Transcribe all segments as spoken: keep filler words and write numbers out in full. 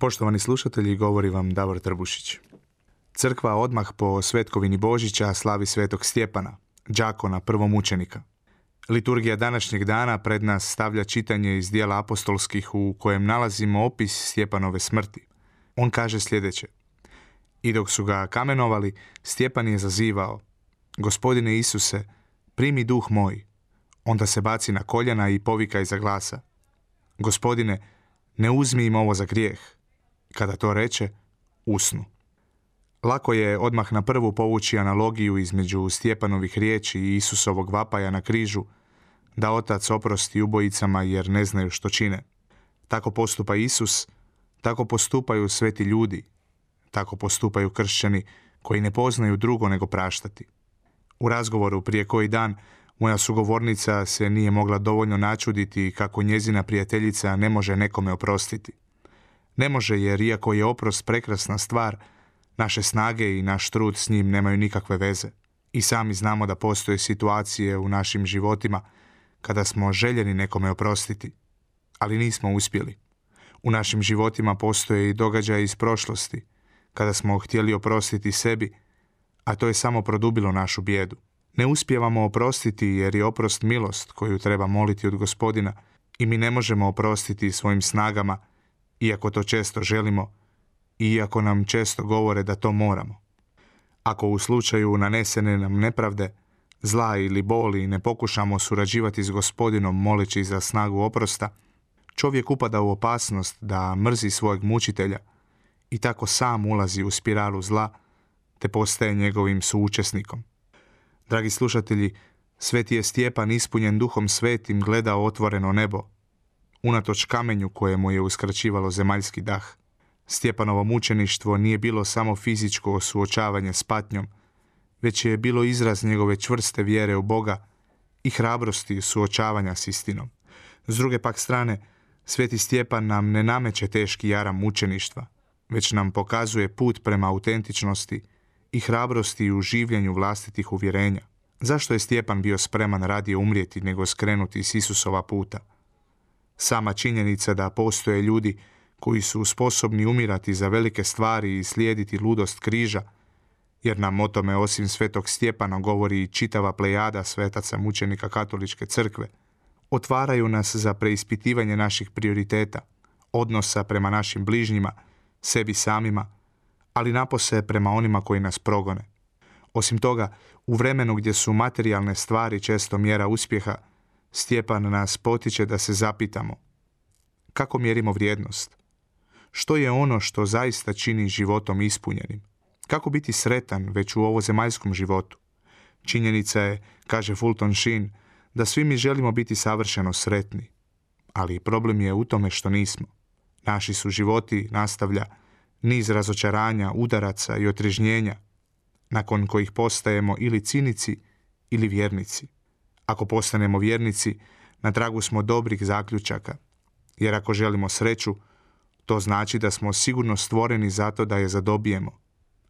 Poštovani slušatelji, govori vam Davor Trbušić. Crkva odmah po Svetkovini Božića slavi svetog Stjepana, đakona, prvomučenika. Liturgija današnjeg dana pred nas stavlja čitanje iz dijela apostolskih u kojem nalazimo opis Stjepanove smrti. On kaže sljedeće. I dok su ga kamenovali, Stjepan je zazivao: Gospodine Isuse, primi duh moj. Onda se baci na koljena i povika iza glasa: Gospodine, ne uzmi im ovo za grijeh. Kada to reče, usnu. Lako je odmah na prvu povući analogiju između Stjepanovih riječi i Isusovog vapaja na križu da Otac oprosti ubojicama jer ne znaju što čine. Tako postupa Isus, tako postupaju sveti ljudi, tako postupaju kršćani koji ne poznaju drugo nego praštati. U razgovoru prije koji dan moja sugovornica se nije mogla dovoljno načuditi kako njezina prijateljica ne može nekome oprostiti. Ne može jer, iako je oprost prekrasna stvar, naše snage i naš trud s njim nemaju nikakve veze. I sami znamo da postoje situacije u našim životima kada smo željeni nekome oprostiti, ali nismo uspjeli. U našim životima postoje i događaje iz prošlosti kada smo htjeli oprostiti sebi, a to je samo produbilo našu bijedu. Ne uspijevamo oprostiti jer je oprost milost koju treba moliti od Gospodina i mi ne možemo oprostiti svojim snagama, iako to često želimo, iako nam često govore da to moramo. Ako u slučaju nanesene nam nepravde, zla ili boli ne pokušamo surađivati s Gospodinom moleći za snagu oprosta, čovjek upada u opasnost da mrzi svojeg mučitelja i tako sam ulazi u spiralu zla te postaje njegovim suučesnikom. Dragi slušatelji, sveti je Stjepan ispunjen Duhom Svetim gledao otvoreno nebo, unatoč kamenju koje mu je uskraćivalo zemaljski dah. Stjepanovo mučeništvo nije bilo samo fizičko suočavanje s patnjom, već je bilo izraz njegove čvrste vjere u Boga i hrabrosti suočavanja s istinom. S druge pak strane, sveti Stjepan nam ne nameće teški jaram mučeništva, već nam pokazuje put prema autentičnosti i hrabrosti u življenju vlastitih uvjerenja. Zašto je Stjepan bio spreman radije umrijeti nego skrenuti s Isusova puta? Sama činjenica da postoje ljudi koji su sposobni umirati za velike stvari i slijediti ludost križa, jer nam o tome osim svetog Stjepana govori i čitava plejada svetaca mučenika Katoličke crkve, otvaraju nas za preispitivanje naših prioriteta, odnosa prema našim bližnjima, sebi samima, ali napose prema onima koji nas progone. Osim toga, u vremenu gdje su materijalne stvari često mjera uspjeha, Stjepan nas potiče da se zapitamo: kako mjerimo vrijednost? Što je ono što zaista čini životom ispunjenim? Kako biti sretan već u ovozemaljskom životu? Činjenica je, kaže Fulton Sheen, da svi mi želimo biti savršeno sretni, ali problem je u tome što nismo. Naši su životi, nastavlja, niz razočaranja, udaraca i otrižnjenja, nakon kojih postajemo ili cinici ili vjernici. Ako postanemo vjernici, na tragu smo dobrih zaključaka, jer ako želimo sreću, to znači da smo sigurno stvoreni zato da je zadobijemo.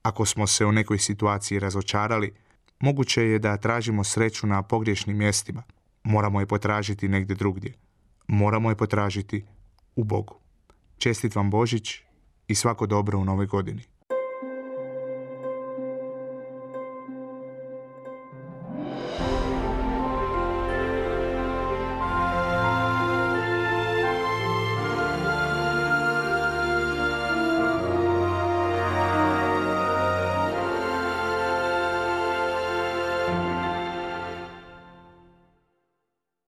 Ako smo se u nekoj situaciji razočarali, moguće je da tražimo sreću na pogrešnim mjestima. Moramo je potražiti negdje drugdje. Moramo je potražiti u Bogu. Čestit vam Božić i svako dobro u novoj godini.